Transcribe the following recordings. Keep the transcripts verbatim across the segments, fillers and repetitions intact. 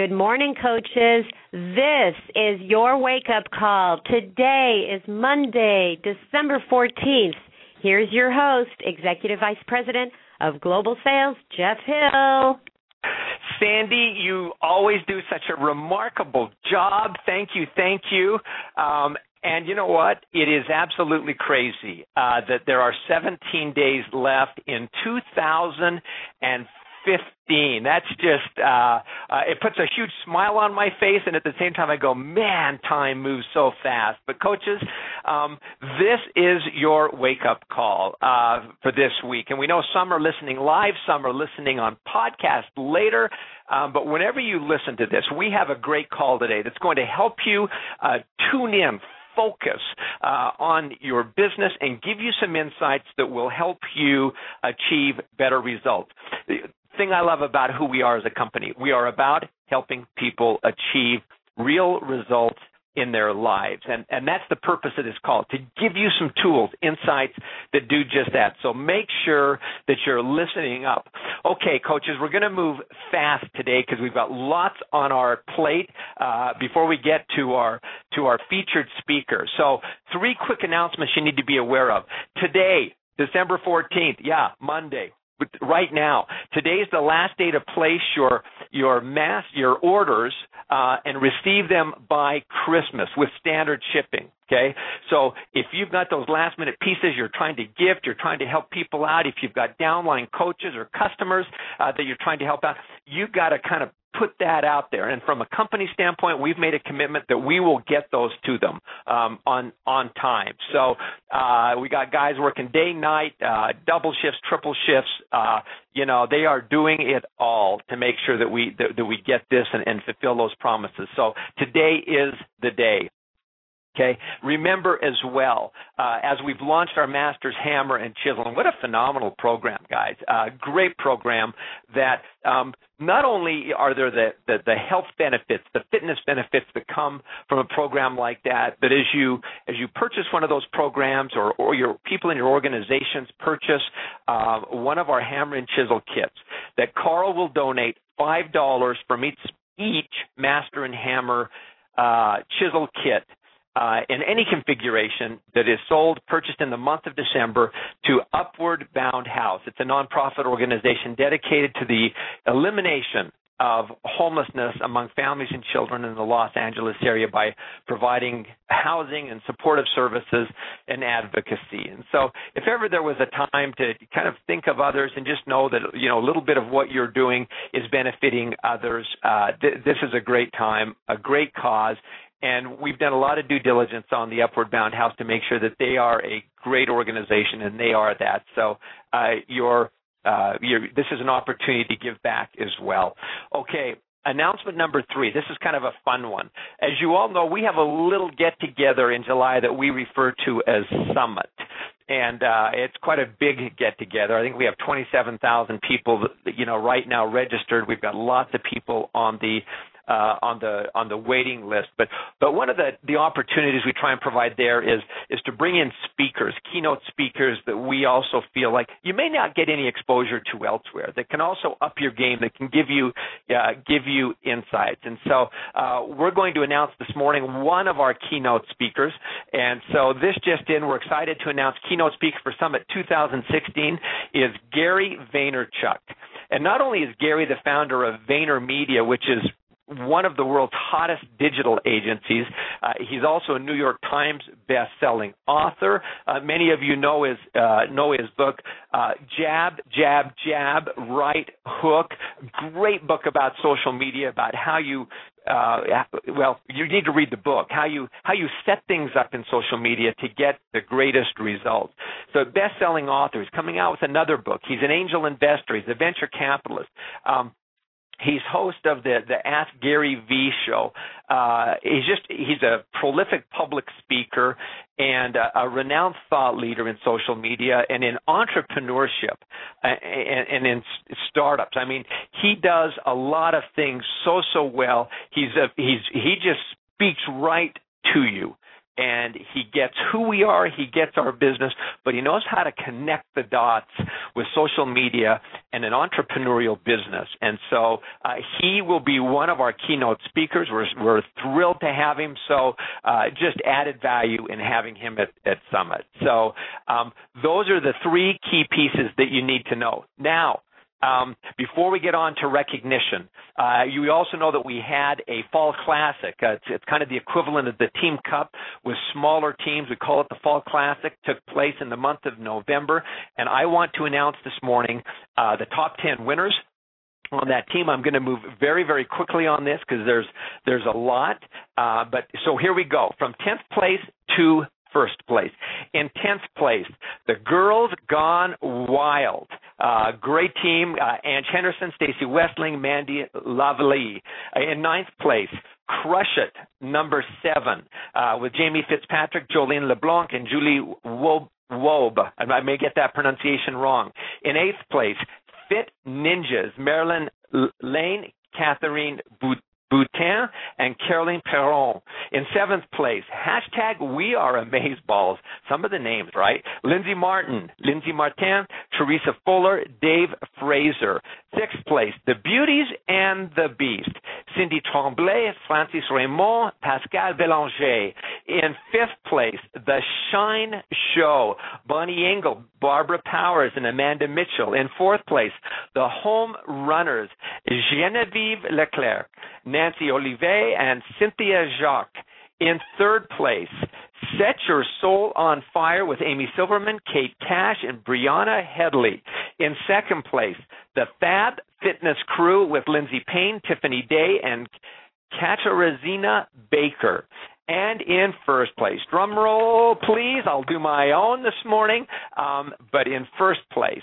Good morning, coaches. This is your wake-up call. Today is Monday, December fourteenth. Here's your host, Executive Vice President of Global Sales, Jeff Hill. Sandy, you always do such a remarkable job. Thank you, thank you. Um, and you know what? It is absolutely crazy uh, that there are seventeen days left in two thousand fifteen. That's just, uh, uh, it puts a huge smile on my face, and at the same time I go, man, time moves so fast. But coaches, um, this is your wake-up call uh, for this week. And we know some are listening live, some are listening on podcast later, um, but whenever you listen to this, we have a great call today that's going to help you uh, tune in, focus uh, on your business, and give you some insights that will help you achieve better results. The thing I love about who we are as a company, we are about helping people achieve real results in their lives. And, and that's the purpose of this call, to give you some tools, insights that do just that. So make sure that you're listening up. Okay, coaches, we're going to move fast today because we've got lots on our plate uh, before we get to our to our featured speaker. So three quick announcements you need to be aware of. Today, December fourteenth, yeah, Monday. Right now, today's the last day to place your your mass your orders uh, and receive them by Christmas with standard shipping. Okay, so if you've got those last minute pieces, you're trying to gift, you're trying to help people out. If you've got downline coaches or customers uh, that you're trying to help out, you've got to kind of put that out there. And from a company standpoint, we've made a commitment that we will get those to them um, on on time. So uh, we got guys working day, night, uh, double shifts, triple shifts. Uh, you know, they are doing it all to make sure that we that, that we get this and, and fulfill those promises. So today is the day. Okay. Remember as well, uh, as we've launched our Master's Hammer and Chisel, and what a phenomenal program, guys. Uh, great program that um, not only are there the, the, the health benefits, the fitness benefits that come from a program like that, but as you as you purchase one of those programs or, or your people in your organizations purchase uh, one of our Hammer and Chisel kits, that Carl will donate five dollars from each, each Master and Hammer uh, Chisel kit Uh, in any configuration that is sold, purchased in the month of December to Upward Bound House. It's a nonprofit organization dedicated to the elimination of homelessness among families and children in the Los Angeles area by providing housing and supportive services and advocacy. And so if ever there was a time to kind of think of others and just know that, you know, a little bit of what you're doing is benefiting others, uh, th- this is a great time, a great cause. And we've done a lot of due diligence on the Upward Bound House to make sure that they are a great organization, and they are that. So uh, your, uh, your, this is an opportunity to give back as well. Okay, announcement number three. This is kind of a fun one. As you all know, we have a little get-together in July that we refer to as Summit. And uh, it's quite a big get-together. I think we have twenty-seven thousand people, you know, right now registered. We've got lots of people on the uh, on the on the waiting list. But but one of the, the opportunities we try and provide there is is to bring in speakers, keynote speakers that we also feel like you may not get any exposure to elsewhere. That can also up your game. That can give you uh, give you insights. And so uh, we're going to announce this morning one of our keynote speakers. And so this just in, we're excited to announce keynote. Keynote speaker for Summit two thousand sixteen is Gary Vaynerchuk. And not only is Gary the founder of Vayner Media, which is one of the world's hottest digital agencies, uh, he's also a New York Times best-selling author. Uh, many of you know his uh, know his book, uh, Jab, Jab, Jab, Right Hook. Great book about social media, about how you uh, well, you need to read the book, how you how you set things up in social media to get the greatest results. So, best-selling author. He's coming out with another book. He's an angel investor. He's a venture capitalist. Um, He's host of the, the Ask Gary Vee Show. Uh, he's just he's a prolific public speaker and a, a renowned thought leader in social media and in entrepreneurship and, and in startups. I mean, he does a lot of things so so well. He's a, he's he just speaks right to you. and he gets who we are, he gets our business, but he knows how to connect the dots with social media and an entrepreneurial business. And so uh, he will be one of our keynote speakers. We're, we're thrilled to have him, so uh, just added value in having him at, at Summit. So um, those are the three key pieces that you need to know. Now, Um, before we get on to recognition, uh, you also know that we had a fall classic. Uh, it's, it's kind of the equivalent of the Team Cup with smaller teams. We call it the Fall Classic. Took place in the month of November, and I want to announce this morning uh, the top ten winners on that team. I'm going to move very, very quickly on this because there's there's a lot. Uh, but so here we go from tenth place to first place. In tenth place, the Girls Gone Wild. Uh, great team, uh, Ange Henderson, Stacy Westling, Mandy Lavalley. In ninth place, Crush It, number seven, uh, with Jamie Fitzpatrick, Jolene LeBlanc, and Julie Wob. Wob. I may get that pronunciation wrong. In eighth place, Fit Ninjas, Marilyn L- Lane, Catherine Bout- Boutin, and Caroline Perron. In seventh place, hashtag We Are Amazeballs. Some of the names, right? Lindsay Martin, Lindsay Martin, Teresa Fuller, Dave Fraser. Sixth place, The Beauties and the Beast. Cindy Tremblay, Francis Raymond, Pascal Bélanger. In fifth place, The Shine Show. Bonnie Engel, Barbara Powers, and Amanda Mitchell. In fourth place, The Home Runners, Genevieve Leclerc, Nancy Olivet, and Cynthia Jacques. In third place, Set Your Soul on Fire with Amy Silverman, Kate Cash, and Brianna Headley. In second place, The Fab Fitness Crew with Lindsay Payne, Tiffany Day, and Katarzyna Baker. And in first place, drum roll, please. I'll do my own this morning. Um, but in first place,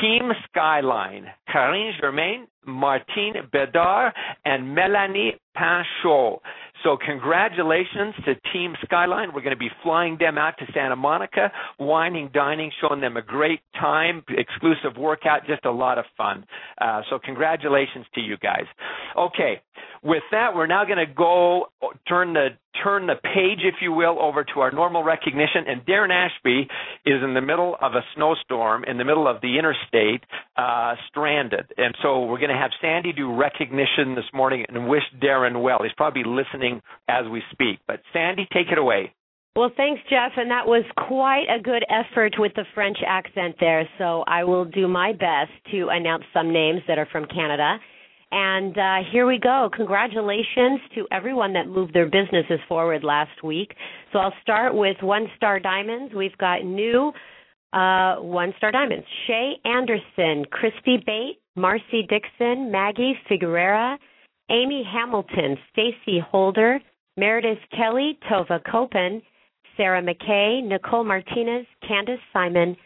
Team Skyline, Karine Germain, Martine Bedard, and Melanie Pinchot. So congratulations to Team Skyline. We're going to be flying them out to Santa Monica, wining, dining, showing them a great time, exclusive workout, just a lot of fun. Uh, so congratulations to you guys. Okay, with that, we're now going to go turn the turn the page, if you will, over to our normal recognition. And Darren Ashby is in the middle of a snowstorm, in the middle of the interstate, uh, stranded. And so we're going to have Sandy do recognition this morning and wish Darren well. He's probably listening as we speak. But Sandy, take it away. Well, thanks, Jeff. And that was quite a good effort with the French accent there. So I will do my best to announce some names that are from Canada. And uh, here we go. Congratulations to everyone that moved their businesses forward last week. So I'll start with One Star Diamonds. We've got new uh, One Star Diamonds. Shay Anderson, Christy Bate, Marcy Dixon, Maggie Figuerera, Amy Hamilton, Stacy Holder, Meredith Kelly, Tova Copen, Sarah McKay, Nicole Martinez, Candace Simon,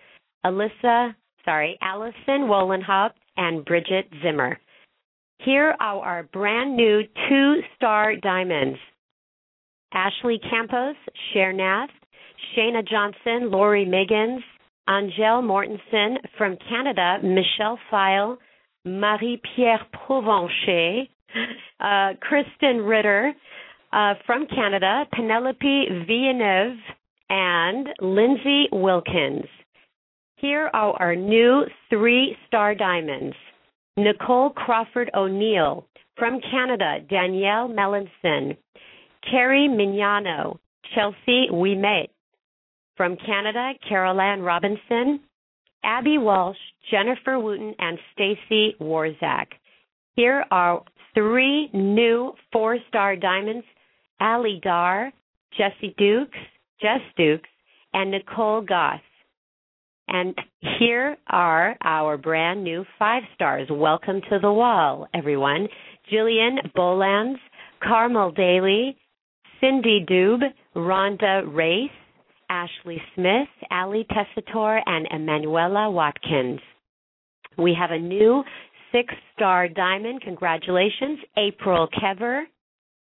Alyssa, sorry, Allison Wolenhub, and Bridget Zimmer. Here are our brand new two-star diamonds. Ashley Campos, Cher Nath, Shayna Johnson, Lori Miggins, Angel Mortensen from Canada, Michelle File, Marie-Pierre Provencher, uh, Kristen Ritter uh, from Canada, Penelope Villeneuve, and Lindsay Wilkins. Here are our new three-star diamonds. Nicole Crawford O'Neill, from Canada, Danielle Melanson, Carrie Mignano, Chelsea Ouimet, from Canada, Carol Ann Robinson, Abby Walsh, Jennifer Wooten, and Stacy Warzak. Here are three new four-star diamonds, Allie Dar, Jesse Dukes, Jess Dukes, and Nicole Goss. And here are our brand new five stars. Welcome to the wall, everyone. Jillian Bolands, Carmel Daly, Cindy Dube, Rhonda Race, Ashley Smith, Ali Tessitore, and Emanuela Watkins. We have a new six-star diamond. Congratulations, April Kever.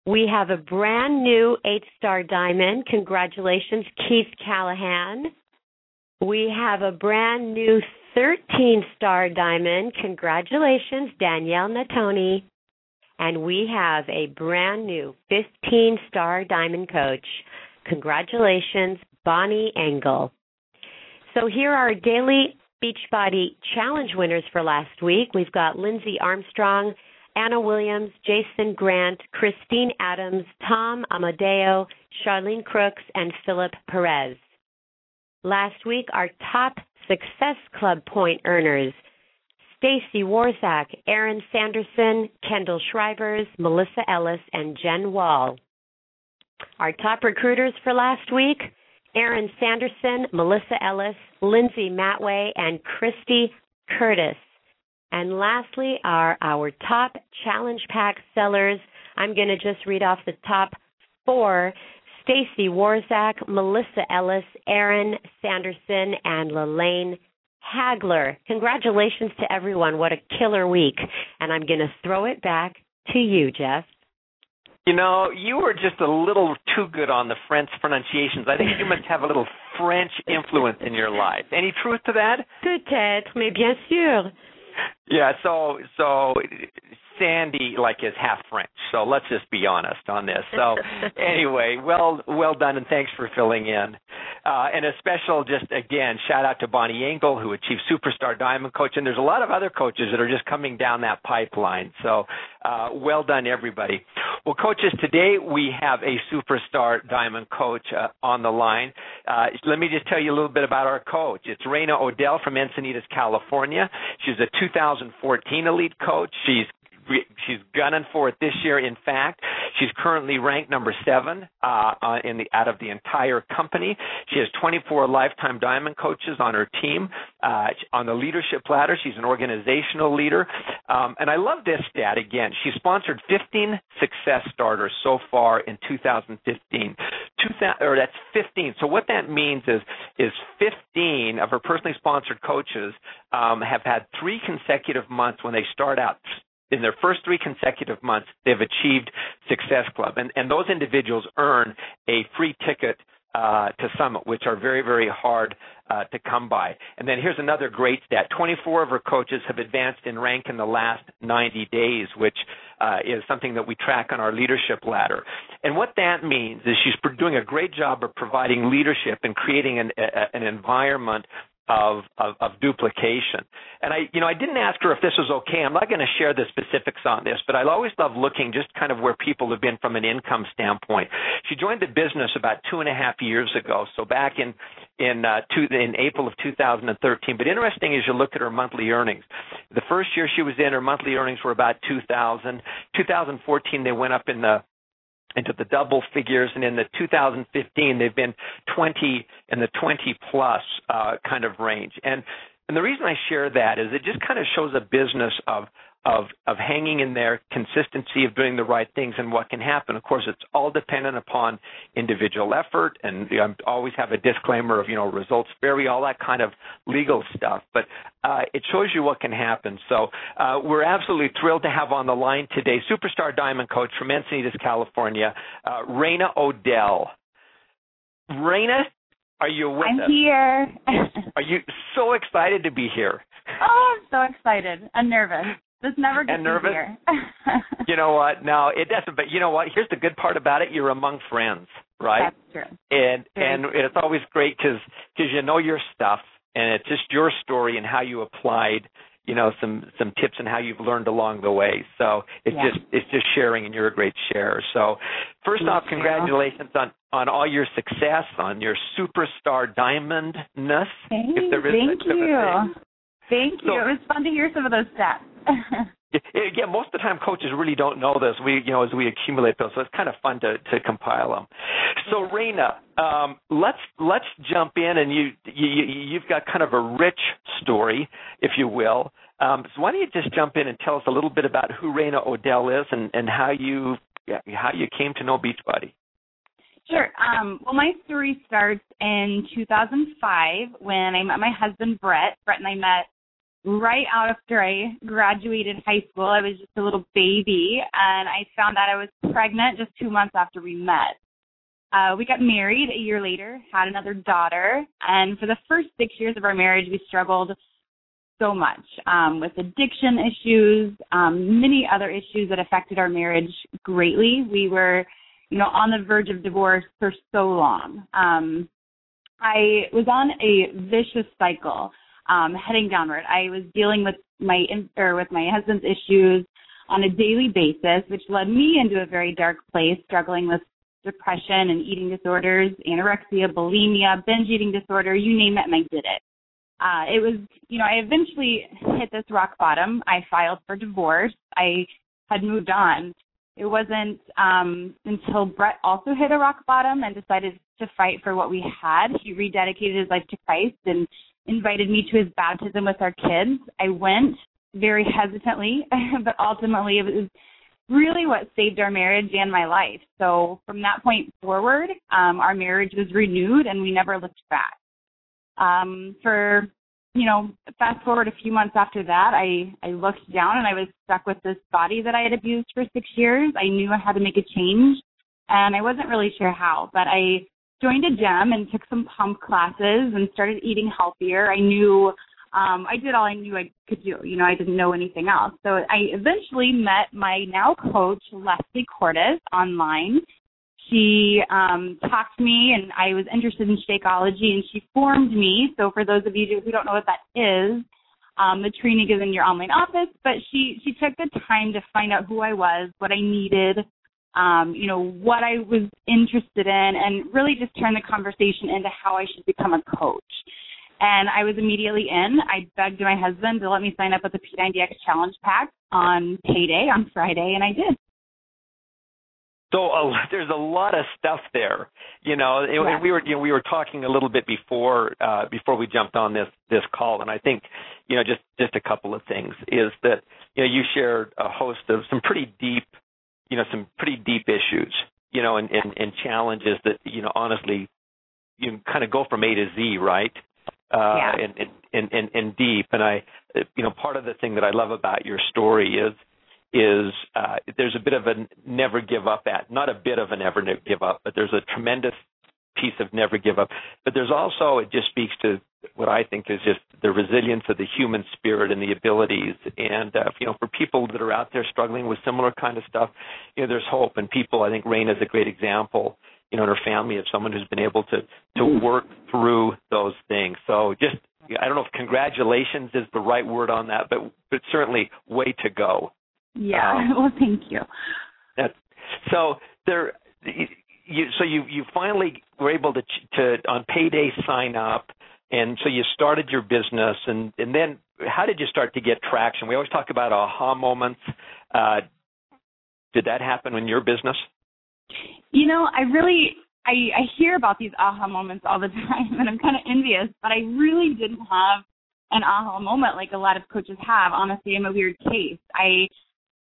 We have a brand new eight-star diamond. Congratulations, Keith Callahan. We have a brand new thirteen-star diamond. Congratulations, Danielle Natoni. And we have a brand new fifteen-star diamond coach. Congratulations, Bonnie Engel. So here are our daily Beachbody Challenge winners for last week. We've got Lindsay Armstrong, Anna Williams, Jason Grant, Christine Adams, Tom Amadeo, Charlene Crooks, and Philip Perez. Last week, our top Success Club point earners, Stacy Warzak, Aaron Sanderson, Kendall Shrivers, Melissa Ellis, and Jen Wall. Our top recruiters for last week, Aaron Sanderson, Melissa Ellis, Lindsay Matway, and Christy Curtis. And lastly are our top Challenge Pack sellers. I'm going to just read off the top four: Stacy Warzak, Melissa Ellis, Aaron Sanderson, and Lelaine Hagler. Congratulations to everyone. What a killer week. And I'm going to throw it back to you, Jeff. You know, you were just a little too good on the French pronunciations. I think you must have a little French influence in your life. Any truth to that? Peut-être, mais bien sûr. Yeah, so so Sandy, like, is half French, so let's just be honest on this. So anyway, well well done, and thanks for filling in. Uh, and a special, just again, shout-out to Bonnie Engel, who achieved Superstar Diamond Coach, and there's a lot of other coaches that are just coming down that pipeline. So uh, well done, everybody. Well, coaches, today we have a Superstar Diamond Coach uh, on the line. Uh, let me just tell you a little bit about our coach. It's Raina O'Dell from Encinitas, California. She's a two thousand fourteen Elite Coach. She's She's gunning for it this year. In fact, she's currently ranked number seven uh, in the out of the entire company. She has twenty-four lifetime diamond coaches on her team. Uh, on the leadership ladder, she's an organizational leader. Um, and I love this stat again. She sponsored fifteen Success Starters so far in two thousand fifteen. Two thousand, or that's fifteen. So what that means is is fifteen of her personally sponsored coaches um, have had three consecutive months when they start out. In their first three consecutive months, they've achieved Success Club. And, and those individuals earn a free ticket uh, to Summit, which are very, very hard uh, to come by. And then here's another great stat. twenty-four of her coaches have advanced in rank in the last ninety days, which uh, is something that we track on our leadership ladder. And what that means is she's doing a great job of providing leadership and creating an, a, an environment Of, of, of duplication. And I, you know, I didn't ask her if this was okay. I'm not going to share the specifics on this, but I always love looking just kind of where people have been from an income standpoint. She joined the business about two and a half years ago, so back in in, uh, two, in April of two thousand thirteen. But interesting is you look at her monthly earnings. The first year she was in, her monthly earnings were about two thousand dollars. two thousand fourteen, they went up in the into the double figures, and in the two thousand fifteen, they've been twenty in the twenty plus uh, kind of range. And and the reason I share that is it just kind of shows a business of of of hanging in there, consistency of doing the right things, and what can happen. Of course, it's all dependent upon individual effort, and you know, I always have a disclaimer of, you know, results vary, all that kind of legal stuff. But uh, it shows you what can happen. So uh, we're absolutely thrilled to have on the line today Superstar Diamond Coach from Encinitas, California, uh, Raina O'Dell. Raina, are you with I'm us? I'm here. Are you so excited to be here? Oh, I'm so excited. I'm nervous. This never gets easier. You know what? No, it doesn't. But you know what? Here's the good part about it. You're among friends, right? That's true. And true. And it's always great because because you know your stuff, and it's just your story and how you applied, you know, some some tips and how you've learned along the way. So it's yeah. just it's just sharing, and you're a great sharer. So first Thank off, you. congratulations on, on all your success, on your Superstar Diamondness. Hey, if there is thank such you. A thing. Thank so, you. It was fun to hear some of those stats. Again, most of the time coaches really don't know this. We, you know, as we accumulate those, so it's kind of fun to, to compile them. So, Raina, um, let's let's jump in, and you, you you've got kind of a rich story, if you will. Um, so, why don't you just jump in and tell us a little bit about who Raina O'Dell is and, and how you how you came to know Beachbody? Sure. Um, well, my story starts in two thousand five when I met my husband Brett. Brett and I met right after I graduated high school. I was just a little baby, and I found out I was pregnant just two months after we met. Uh, we got married a year later, had another daughter, and for the first six years of our marriage, we struggled so much um, with addiction issues, um, many other issues that affected our marriage greatly. We were you know, on the verge of divorce for so long. Um, I was on a vicious cycle, um, heading downward. I was dealing with my or with my husband's issues on a daily basis, which led me into a very dark place, struggling with depression and eating disorders, anorexia, bulimia, binge eating disorder, you name it, and I did it. Uh, it was, you know, I eventually hit this rock bottom. I filed for divorce. I had moved on. It wasn't um, until Brett also hit a rock bottom and decided to fight for what we had. He rededicated his life to Christ and invited me to his baptism with our kids. I went very hesitantly, but ultimately it was really what saved our marriage and my life. So from that point forward, um, our marriage was renewed and we never looked back. Um, for, you know, fast forward a few months after that, I, I looked down and I was stuck with this body that I had abused for six years. I knew I had to make a change, and I wasn't really sure how, but I joined a gym and took some pump classes and started eating healthier. I knew, um, I did all I knew I could do. You know, I didn't know anything else. So I eventually met my now coach, Leslie Cordes, online. She um, talked to me, and I was interested in Shakeology, and she formed me. So for those of you who don't know what that is, um, the training is in your online office. But she, she took the time to find out who I was, what I needed, um, you know, what I was interested in, and really just turn the conversation into how I should become a coach. And I was immediately in. I begged my husband to let me sign up with the P ninety X Challenge Pack on payday on Friday, and I did. So uh, there's a lot of stuff there, you know. It, yeah. We were, you know, we were talking a little bit before uh, before we jumped on this this call, and I think, you know, just, just a couple of things is that, you know, you shared a host of some pretty deep, you know, some pretty deep issues, you know, and, and, and challenges that, you know, honestly, you kind of go from A to Z, right? Uh, yeah. And, and and and deep, and I, you know, part of the thing that I love about your story is. is uh, there's a bit of a never give up at, not a bit of a never give up, but there's a tremendous piece of never give up. But there's also, it just speaks to what I think is just the resilience of the human spirit and the abilities. And, uh, you know, for people that are out there struggling with similar kind of stuff, you know, there's hope. And people, I think Raina is a great example, you know, in her family of someone who's been able to, to work through those things. So just, I don't know if congratulations is the right word on that, but, but certainly way to go. Yeah. Um, well, thank you. That, so there, you, so you, you finally were able to, to on payday sign up, and so you started your business, and, and then how did you start to get traction? We always talk about aha moments. Uh, did that happen in your business? You know, I really I, I hear about these aha moments all the time, and I'm kind of envious, but I really didn't have an aha moment like a lot of coaches have. Honestly, I'm a weird case. I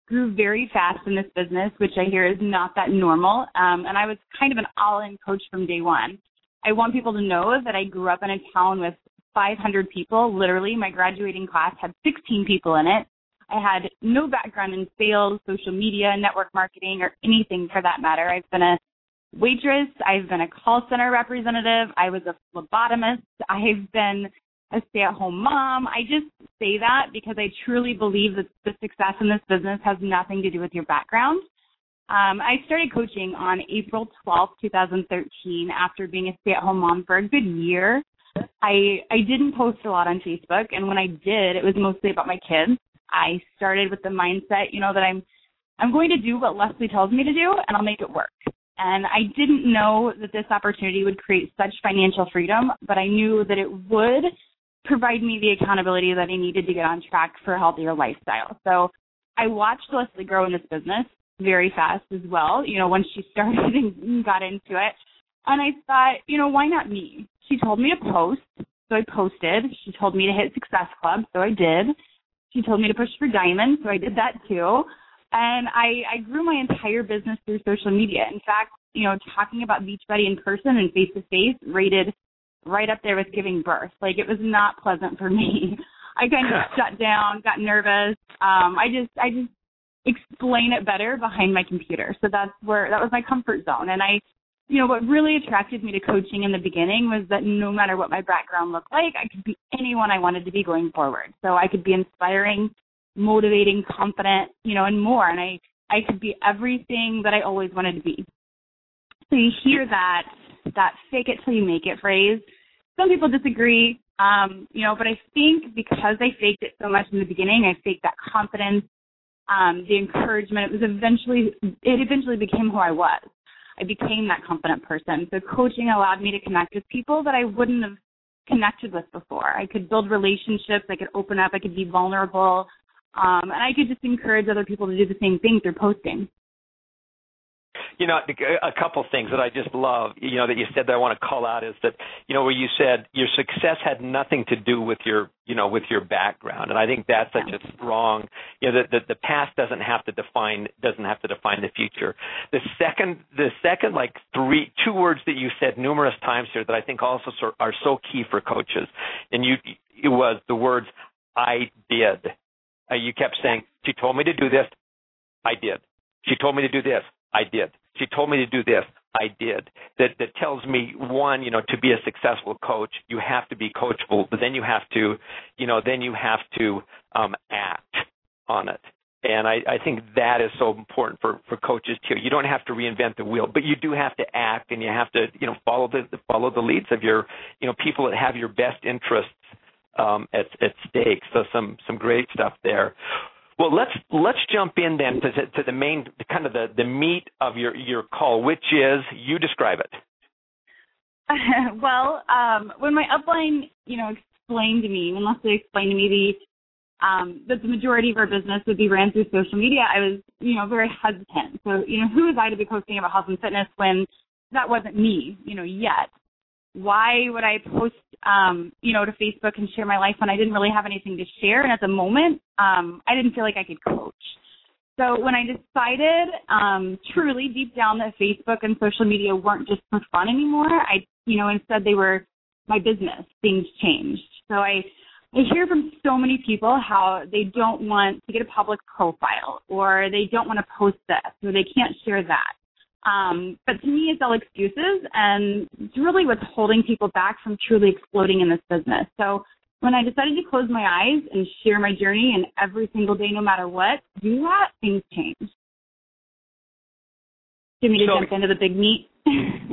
grew very fast in this business, which I hear is not that normal. Um, and I was kind of an all-in coach from day one. I want people to know that I grew up in a town with five hundred people. Literally, my graduating class had sixteen people in it. I had no background in sales, social media, network marketing, or anything for that matter. I've been a waitress. I've been a call center representative. I was a phlebotomist. I've been a stay-at-home mom. I just say that because I truly believe that the success in this business has nothing to do with your background. Um, I started coaching on April twelfth, two thousand thirteen, after being a stay-at-home mom for a good year. I, I didn't post a lot on Facebook, and when I did, it was mostly about my kids. I started with the mindset, you know, that I'm I'm going to do what Leslie tells me to do, and I'll make it work. And I didn't know that this opportunity would create such financial freedom, but I knew that it would provide me the accountability that I needed to get on track for a healthier lifestyle. So I watched Leslie grow in this business very fast as well, you know, when she started and got into it. And I thought, you know, why not me? She told me to post, so I posted. She told me to hit Success Club, so I did. She told me to push for Diamond, so I did that too. And I, I grew my entire business through social media. In fact, you know, talking about Beachbody in person and face-to-face rated right up there with giving birth. Like, it was not pleasant for me. I kind of shut down, got nervous. Um, I just, I just explain it better behind my computer. So that's where, that was my comfort zone. And I, you know, what really attracted me to coaching in the beginning was that no matter what my background looked like, I could be anyone I wanted to be going forward. So I could be inspiring, motivating, confident, you know, and more. And I, I could be everything that I always wanted to be. So you hear that that fake it till you make it phrase. Some people disagree, um, you know, but I think because I faked it so much in the beginning, I faked that confidence, um, the encouragement. It was eventually, it eventually became who I was. I became that confident person. So coaching allowed me to connect with people that I wouldn't have connected with before. I could build relationships. I could open up. I could be vulnerable. Um, and I could just encourage other people to do the same thing through posting. You know, a couple things that I just love, you know, that you said that I want to call out is that, you know, where you said your success had nothing to do with your, you know, with your background. And I think that's such a strong, you know, the, the, the past doesn't have to define, doesn't have to define the future. The second, the second, like three, two words that you said numerous times here that I think also are so key for coaches. And you, it was the words, I did. Uh, you kept saying, she told me to do this. I did. She told me to do this. I did. She told me to do this. I did. That that tells me, one, you know, to be a successful coach, you have to be coachable, but then you have to, you know, then you have to um, act on it. And I, I think that is so important for, for coaches too. You don't have to reinvent the wheel, but you do have to act, and you have to, you know, follow the follow the leads of your, you know, people that have your best interests um, at at stake. So some some great stuff there. Well, let's let's jump in then to, to the main, kind of the, the meat of your, your call, which is you describe it. Uh, well, um, when my upline, you know, explained to me, unless they explained to me the um, that the majority of our business would be ran through social media, I was, you know, very hesitant. So, you know, who was I to be posting about health and fitness when that wasn't me, you know, yet? Why would I post, um, you know, to Facebook and share my life when I didn't really have anything to share? And at the moment, um, I didn't feel like I could coach. So when I decided um, truly deep down that Facebook and social media weren't just for fun anymore, I, you know, instead they were my business. Things changed. So I, I hear from so many people how they don't want to get a public profile, or they don't want to post this, or they can't share that. Um, but to me, it's all excuses, and it's really what's holding people back from truly exploding in this business. So when I decided to close my eyes and share my journey, and every single day, no matter what, do that, things change. Do you want me to so, jump into the big meat?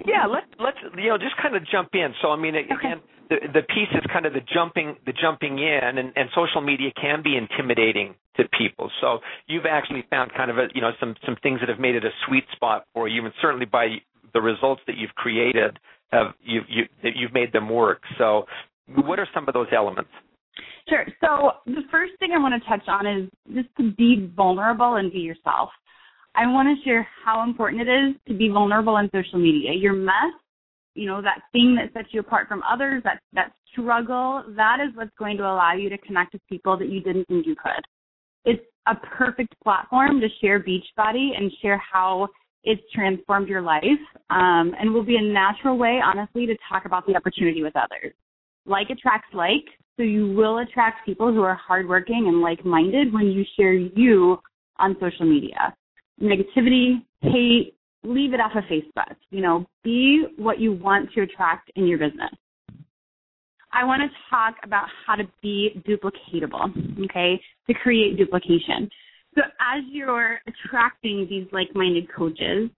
Yeah, let's, let's, you know, just kind of jump in. So, I mean, again, okay. the, the piece is kind of the jumping, the jumping in, and, and social media can be intimidating to people. So you've actually found kind of, a, you know, some, some things that have made it a sweet spot for you, and certainly by the results that you've created, have, you, you, you've made them work. So what are some of those elements? Sure. So the first thing I want to touch on is just to be vulnerable and be yourself. I want to share how important it is to be vulnerable on social media. Your mess, you know, that thing that sets you apart from others, that, that struggle, that is what's going to allow you to connect with people that you didn't think you could. It's a perfect platform to share Beachbody and share how it's transformed your life, um, and will be a natural way, honestly, to talk about the opportunity with others. Like attracts like, so you will attract people who are hardworking and like-minded when you share you on social media. Negativity, hate, leave it off of Facebook. You know, be what you want to attract in your business. I want to talk about how to be duplicatable, okay, to create duplication. So as you're attracting these like-minded coaches,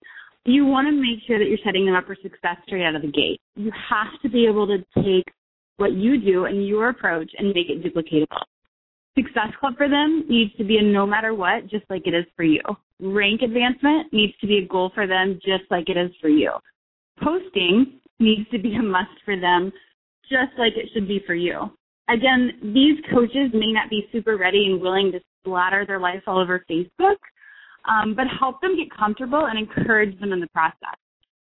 you want to make sure that you're setting them up for success straight out of the gate. You have to be able to take what you do and your approach and make it duplicatable. Success Club for them needs to be a no matter what, just like it is for you. Rank advancement needs to be a goal for them, just like it is for you. Posting needs to be a must for them, just like it should be for you. Again, these coaches may not be super ready and willing to splatter their life all over Facebook, um, but help them get comfortable and encourage them in the process.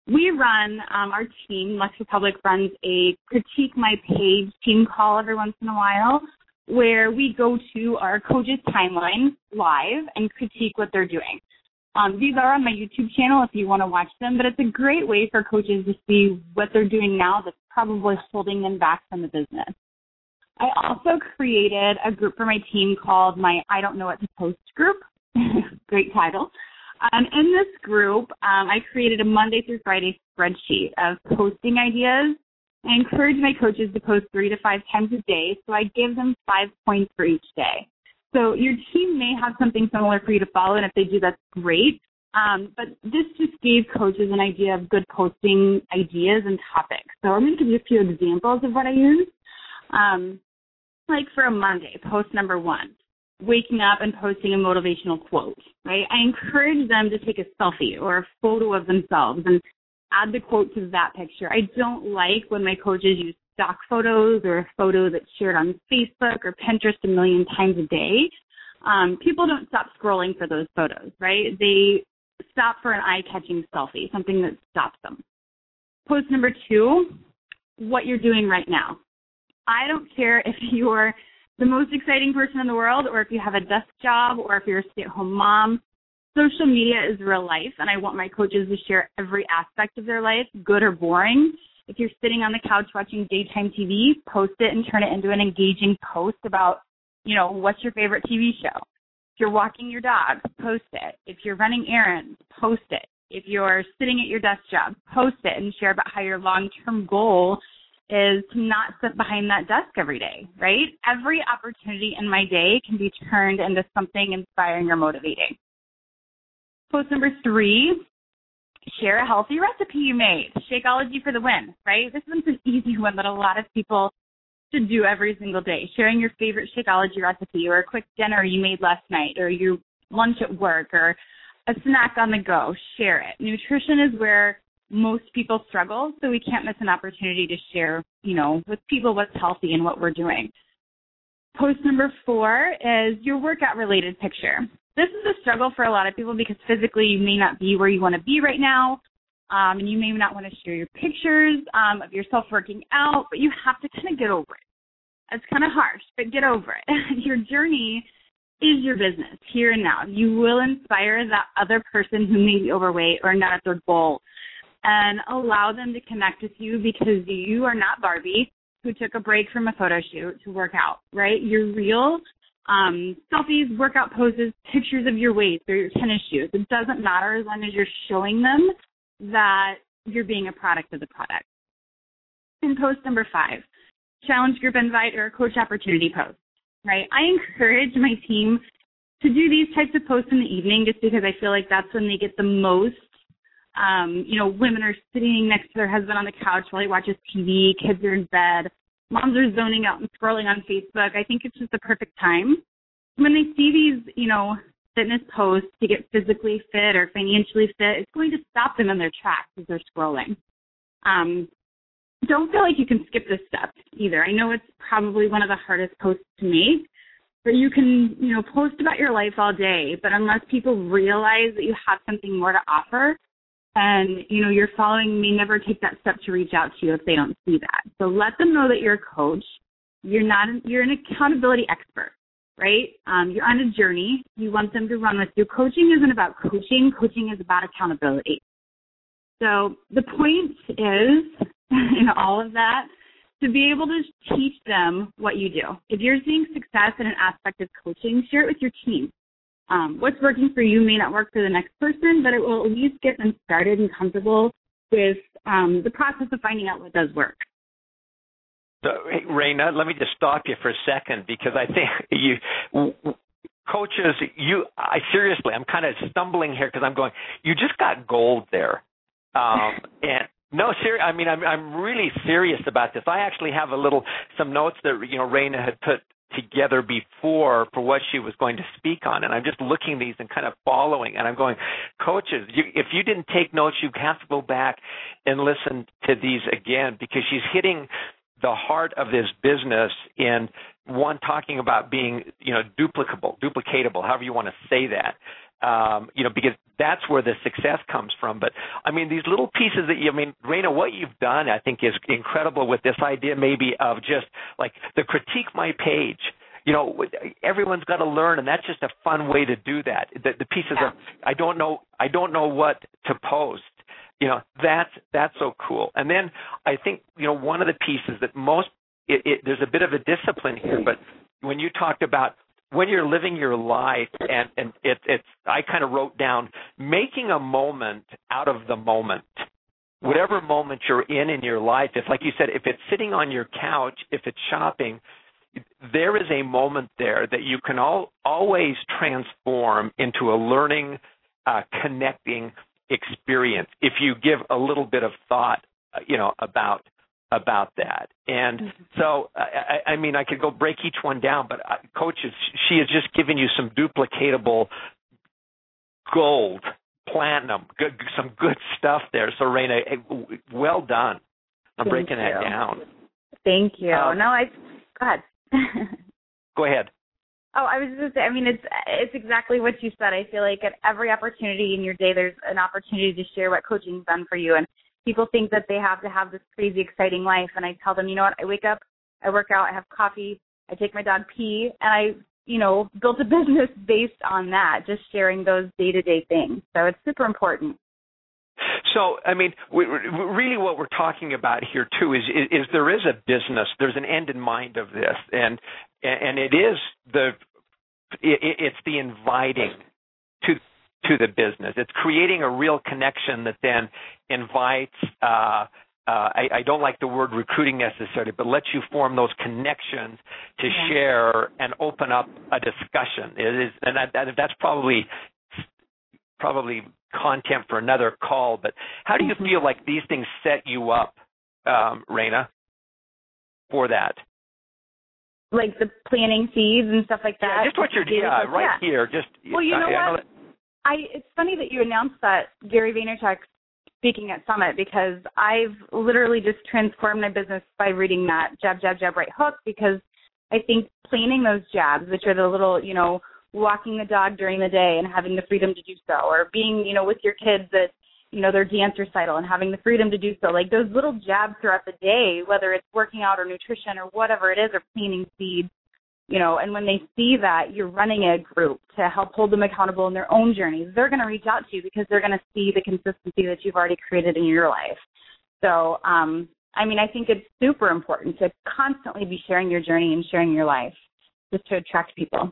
We run, um, our team, Lux Republic runs a Critique My Page team call every once in a while, where we go to our coaches' timeline live and critique what they're doing. Um, these are on my YouTube channel if you want to watch them, but it's a great way for coaches to see what they're doing now that's probably holding them back from the business. I also created a group for my team called my I Don't Know What to Post group. Great title. Um, in this group, um, I created a Monday through Friday spreadsheet of posting ideas. I encourage my coaches to post three to five times a day, so I give them five points for each day. So your team may have something similar for you to follow, and if they do, that's great. Um, but this just gave coaches an idea of good posting ideas and topics. So I'm going to give you a few examples of what I use. Um, like for a Monday, post number one, waking up and posting a motivational quote, right? I encourage them to take a selfie or a photo of themselves and add the quote to that picture. I don't like when my coaches use stock photos or a photo that's shared on Facebook or Pinterest a million times a day. Um, people don't stop scrolling for those photos, right? They stop for an eye-catching selfie, something that stops them. Post number two, what you're doing right now. I don't care if you're the most exciting person in the world or if you have a desk job or if you're a stay-at-home mom. Social media is real life, and I want my coaches to share every aspect of their life, good or boring. If you're sitting on the couch watching daytime T V, post it and turn it into an engaging post about, you know, what's your favorite T V show. If you're walking your dog, post it. If you're running errands, post it. If you're sitting at your desk job, post it and share about how your long-term goal is to not sit behind that desk every day, right? Every opportunity in my day can be turned into something inspiring or motivating. Post number three, share a healthy recipe you made. Shakeology for the win, right? This one's an easy one that a lot of people should do every single day. Sharing your favorite Shakeology recipe or a quick dinner you made last night or your lunch at work or a snack on the go. Share it. Nutrition is where most people struggle, so we can't miss an opportunity to share, you know, with people what's healthy and what we're doing. Post number four is your workout-related picture. This is a struggle for a lot of people because physically you may not be where you want to be right now, um, and you may not want to share your pictures um, of yourself working out, but you have to kind of get over it. It's kind of harsh, but get over it. Your journey is your business here and now. You will inspire that other person who may be overweight or not at their goal and allow them to connect with you because you are not Barbie who took a break from a photo shoot to work out, right? You're real. Um, selfies, workout poses, pictures of your waist or your tennis shoes. It doesn't matter as long as you're showing them that you're being a product of the product. And post number five, challenge group invite or coach opportunity post, right? I encourage my team to do these types of posts in the evening just because I feel like that's when they get the most. Um, you know, women are sitting next to their husband on the couch while he watches T V, kids are in bed. Moms are zoning out and scrolling on Facebook. I think it's just the perfect time. When they see these, you know, fitness posts to get physically fit or financially fit, it's going to stop them in their tracks as they're scrolling. Um, don't feel like you can skip this step either. I know it's probably one of the hardest posts to make, but you can, you know, post about your life all day. But unless people realize that you have something more to offer, and, you know, your following may never take that step to reach out to you if they don't see that. So let them know that you're a coach. You're not, you're an accountability expert, right? Um, you're on a journey. You want them to run with you. Coaching isn't about coaching. Coaching is about accountability. So the point is, in all of that, to be able to teach them what you do. If you're seeing success in an aspect of coaching, share it with your team. Um, what's working for you may not work for the next person, but it will at least get them started and comfortable with um, the process of finding out what does work. So, Raina, let me just stop you for a second because I think you coaches, you, I seriously, I'm kind of stumbling here because I'm going, you just got gold there. Um, and No, ser- I mean, I'm, I'm really serious about this. I actually have a little, some notes that, you know, Raina had put together before for what she was going to speak on. And I'm just looking at these and kind of following. And I'm going, coaches, you, if you didn't take notes, you have to go back and listen to these again because she's hitting the heart of this business in one talking about being, you know, duplicable, duplicatable, however you want to say that. Um, you know, because that's where the success comes from. But, I mean, these little pieces that you, I mean, Raina, what you've done, I think, is incredible with this idea maybe of just, like, the critique my page. You know, everyone's got to learn, and that's just a fun way to do that. The, the pieces yeah. of, I don't know, I don't know what to post. You know, that's, that's so cool. And then I think, you know, one of the pieces that most, it, it, there's a bit of a discipline here, but when you talked about, when you're living your life, and, and it, it's, I kind of wrote down, making a moment out of the moment. Whatever moment you're in in your life, if, like you said, if it's sitting on your couch, if it's shopping, there is a moment there that you can all, always transform into a learning uh, connecting experience if you give a little bit of thought, you know, about about that. And mm-hmm. so, I, I mean, I could go break each one down, but coaches, she has just given you some duplicatable gold, platinum, good, some good stuff there. So, Raina, well done. I'm Thank breaking you. that down. Thank you. Um, no, I go ahead. Go ahead. Oh, I was just going to say, I mean, it's it's exactly what you said. I feel like at every opportunity in your day, there's an opportunity to share what coaching's done for you. And people think that they have to have this crazy, exciting life. And I tell them, you know what, I wake up, I work out, I have coffee, I take my dog pee, and I, you know, built a business based on that, just sharing those day-to-day things. So it's super important. So, I mean, we, really what we're talking about here, too, is, is, is there is a business. There's an end in mind of this, and and it is the it, it's the inviting to to the business. It's creating a real connection that then invites uh, – uh, I, I don't like the word recruiting necessarily, but lets you form those connections to yeah. share and open up a discussion. It is, and that, that, that's probably probably – content for another call, but how do you feel like these things set you up, um, Raina, for that? Like the planting seeds and stuff like that? Yeah, just what you're doing yeah, right yeah. here. Just, well, you know I, what? I, it's funny that you announced that Gary Vaynerchuk speaking at Summit, because I've literally just transformed my business by reading that Jab, Jab, Jab, Right Hook, because I think planting those jabs, which are the little, you know, walking the dog during the day and having the freedom to do so, or being, you know, with your kids at, you know, their dance recital and having the freedom to do so. Like those little jabs throughout the day, whether it's working out or nutrition or whatever it is, or planting seeds, you know, and when they see that you're running a group to help hold them accountable in their own journeys, they're going to reach out to you because they're going to see the consistency that you've already created in your life. So, um, I mean, I think it's super important to constantly be sharing your journey and sharing your life just to attract people.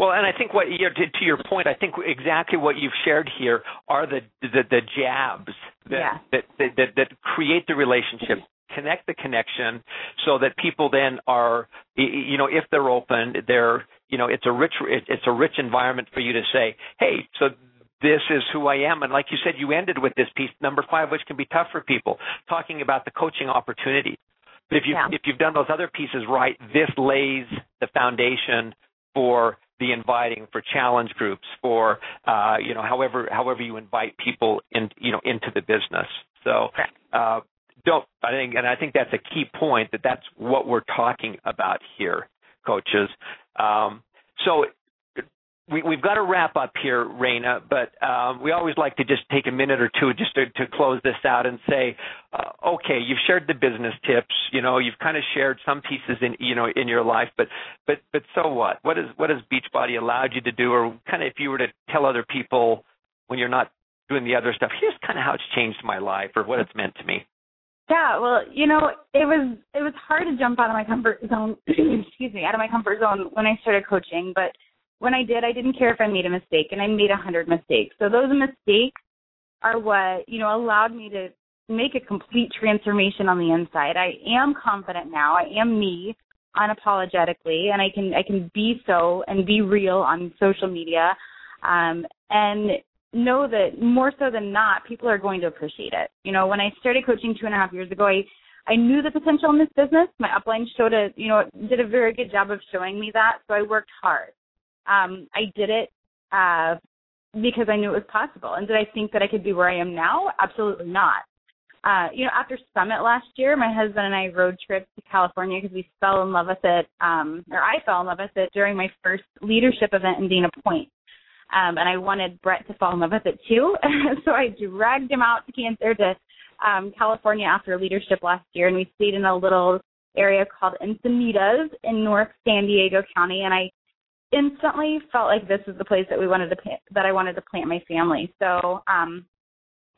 Well, and I think what you know, to, to your point, I think exactly what you've shared here are the the, the jabs that, yeah. that, that, that that create the relationship, connect the connection, so that people then are, you know, if they're open, they're, you know, it's a rich it's a rich environment for you to say, hey, so this is who I am, and like you said, you ended with this piece number five, which can be tough for people, talking about the coaching opportunity. But if you yeah. if you've done those other pieces right, this lays the foundation for the inviting, for challenge groups, for uh, you know, however however you invite people in, you know, into the business. So uh, don't I think, and I think that's a key point that that's what we're talking about here, coaches. Um, so we, we've got to wrap up here, Raina, but um, we always like to just take a minute or two just to, to close this out and say, uh, okay, you've shared the business tips, you know, you've kind of shared some pieces in, you know, in your life, but but but so what? What is what has Beachbody allowed you to do, or kind of if you were to tell other people when you're not doing the other stuff, here's kind of how it's changed my life or what it's meant to me. Yeah, well, you know, it was it was hard to jump out of my comfort zone. excuse me, out of my comfort zone when I started coaching, but when I did, I didn't care if I made a mistake, and I made a hundred mistakes. So those mistakes are what, you know, allowed me to make a complete transformation on the inside. I am confident now. I am me unapologetically, and I can I can be so and be real on social media, um, and know that more so than not, people are going to appreciate it. You know, when I started coaching two and a half years ago, I, I knew the potential in this business. My upline showed a, you know, did a very good job of showing me that, so I worked hard. Um, I did it uh, because I knew it was possible. And did I think that I could be where I am now? Absolutely not. Uh, you know, after Summit last year, my husband and I road tripped to California because we fell in love with it, um, or I fell in love with it during my first leadership event in Dana Point. Um, and I wanted Brett to fall in love with it too. So I dragged him out to Cancer to um, California after leadership last year, and we stayed in a little area called Encinitas in North San Diego County, and I instantly felt like this is the place that we wanted to that I wanted to plant my family. So um,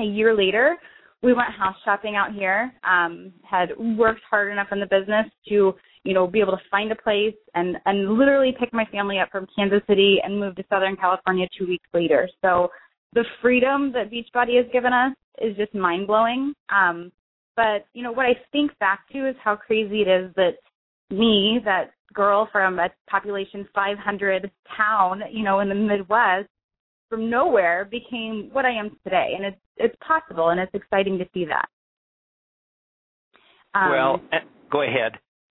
a year later, we went house shopping out here. Um, had worked hard enough in the business to, you know, be able to find a place and and literally pick my family up from Kansas City and move to Southern California two weeks later. So the freedom that Beachbody has given us is just mind blowing. Um, but you know what I think back to is how crazy it is that me, that girl from a population five hundred town, you know, in the Midwest, from nowhere became what I am today. And it's it's possible, and it's exciting to see that. Um, well, go ahead.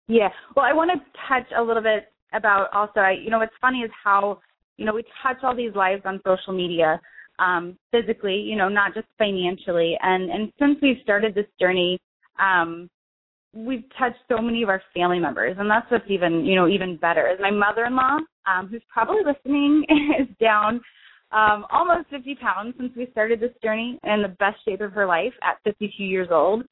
Yeah. Well, I want to touch a little bit about also, I, you know, what's funny is how, you know, we touch all these lives on social media, um, physically, you know, not just financially. And, and since we've started this journey, um, we've touched so many of our family members, and that's what's even, you know, even better is my mother-in-law, um, who's probably listening, is down um, almost fifty pounds since we started this journey, in the best shape of her life at fifty-two years old.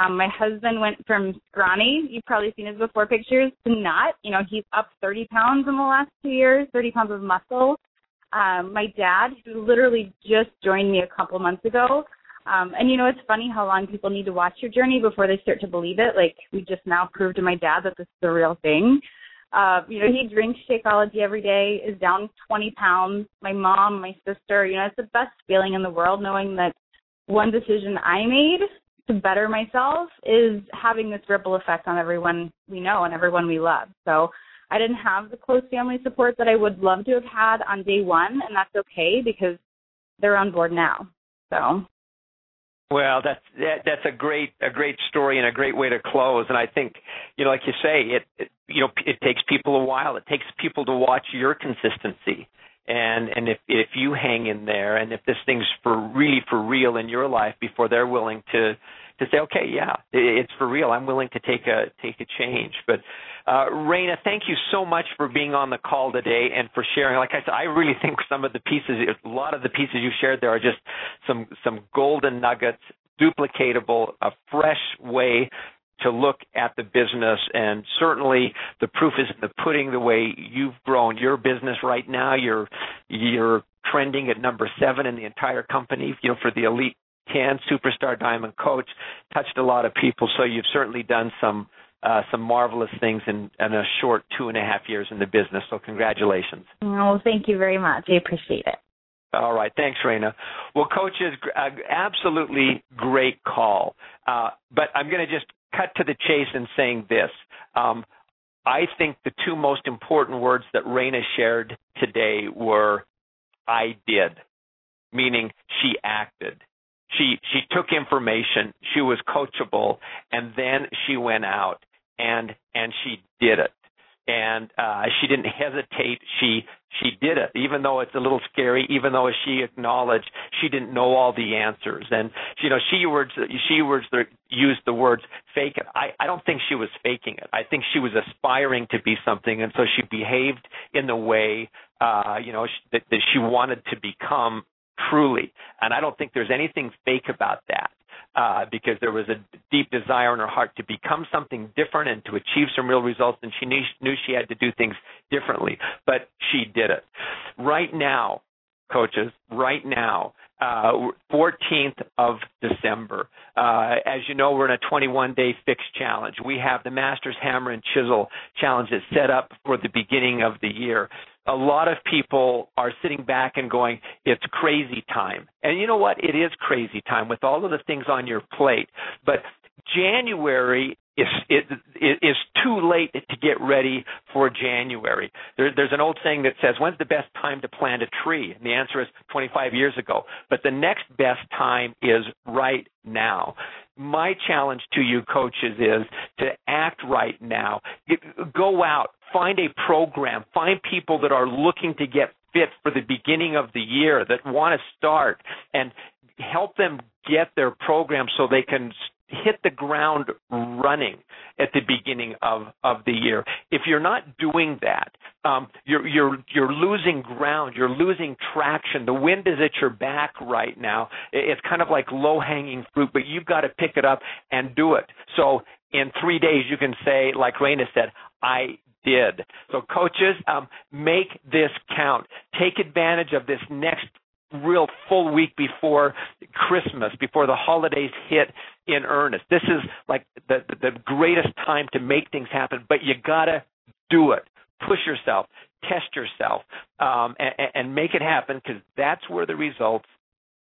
Um, my husband went from scrawny, you've probably seen his before pictures, to not, you know, he's up thirty pounds in the last two years, thirty pounds of muscle. Um, my dad, who literally just joined me a couple months ago. Um, and, you know, it's funny how long people need to watch your journey before they start to believe it. Like, we just now proved to my dad that this is the real thing. Uh, you know, he drinks Shakeology every day, is down twenty pounds. My mom, my sister, you know, it's the best feeling in the world knowing that one decision I made to better myself is having this ripple effect on everyone we know and everyone we love. So I didn't have the close family support that I would love to have had on day one, and that's okay because they're on board now. So... Well, that's that, that's a great a great story and a great way to close. And I think, you know, like you say, it, it you know it takes people a while. It takes people to watch your consistency. And and if if you hang in there, and if this thing's for really for real in your life before they're willing to to say, okay, yeah, it's for real. I'm willing to take a take a change. But uh, Raina, thank you so much for being on the call today and for sharing. Like I said, I really think some of the pieces, a lot of the pieces you shared there are just some some golden nuggets, duplicatable, a fresh way to look at the business, and certainly the proof is in the pudding. The way you've grown your business right now, you're you're trending at number seven in the entire company. You know, for the elite ten, superstar diamond coach, touched a lot of people. So you've certainly done some uh, some marvelous things in, in a short two and a half years in the business. So congratulations. Oh, thank you very much. I appreciate it. All right. Thanks, Raina. Well, coach, is uh, absolutely great call. Uh, but I'm going to just cut to the chase in saying this. Um, I think the two most important words that Raina shared today were, I did, meaning she acted. She she took information, she was coachable, and then she went out and and she did it. And uh, she didn't hesitate. She she did it, even though it's a little scary. Even though she acknowledged she didn't know all the answers, and you know she words she words used the words fake it. I, I don't think she was faking it. I think she was aspiring to be something, and so she behaved in the way uh, you know that, that she wanted to become truly. And I don't think there's anything fake about that. Uh, because there was a deep desire in her heart to become something different and to achieve some real results, and she knew, knew she had to do things differently, but she did it. Right now, coaches, right now, uh, fourteenth of December, uh, as you know, we're in a twenty-one day fixed challenge. We have the Master's Hammer and Chisel challenge that's set up for the beginning of the year. A lot of people are sitting back and going, it's crazy time. And you know what? It is crazy time with all of the things on your plate. But January is it, it is too late to get ready for January. There, there's an old saying that says, when's the best time to plant a tree? And the answer is twenty-five years ago. But the next best time is right now. My challenge to you coaches is to act right now. Go out. Find a program, find people that are looking to get fit for the beginning of the year, that want to start, and help them get their program so they can hit the ground running at the beginning of, of the year. If you're not doing that, um, you're, you're, you're losing ground, you're losing traction. The wind is at your back right now. It's kind of like low-hanging fruit, but you've got to pick it up and do it. So in three days, you can say, like Raina said, I did. So coaches, um, make this count. Take advantage of this next real full week before Christmas, before the holidays hit in earnest. This is like the, the greatest time to make things happen, but you gotta do it. Push yourself, test yourself, um, and, and make it happen, because that's where the results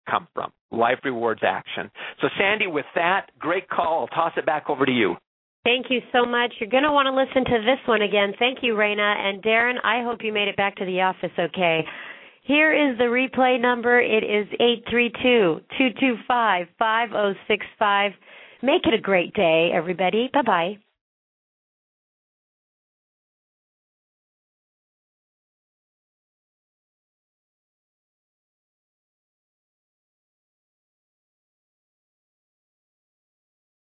come from. Life rewards action. So Sandy, with that, great call. I'll toss it back over to you. Thank you so much. You're going to want to listen to this one again. Thank you, Raina. And Darren, I hope you made it back to the office okay. Here is the replay number. It is eight three two, two two five, five oh six five. Make it a great day, everybody. Bye-bye.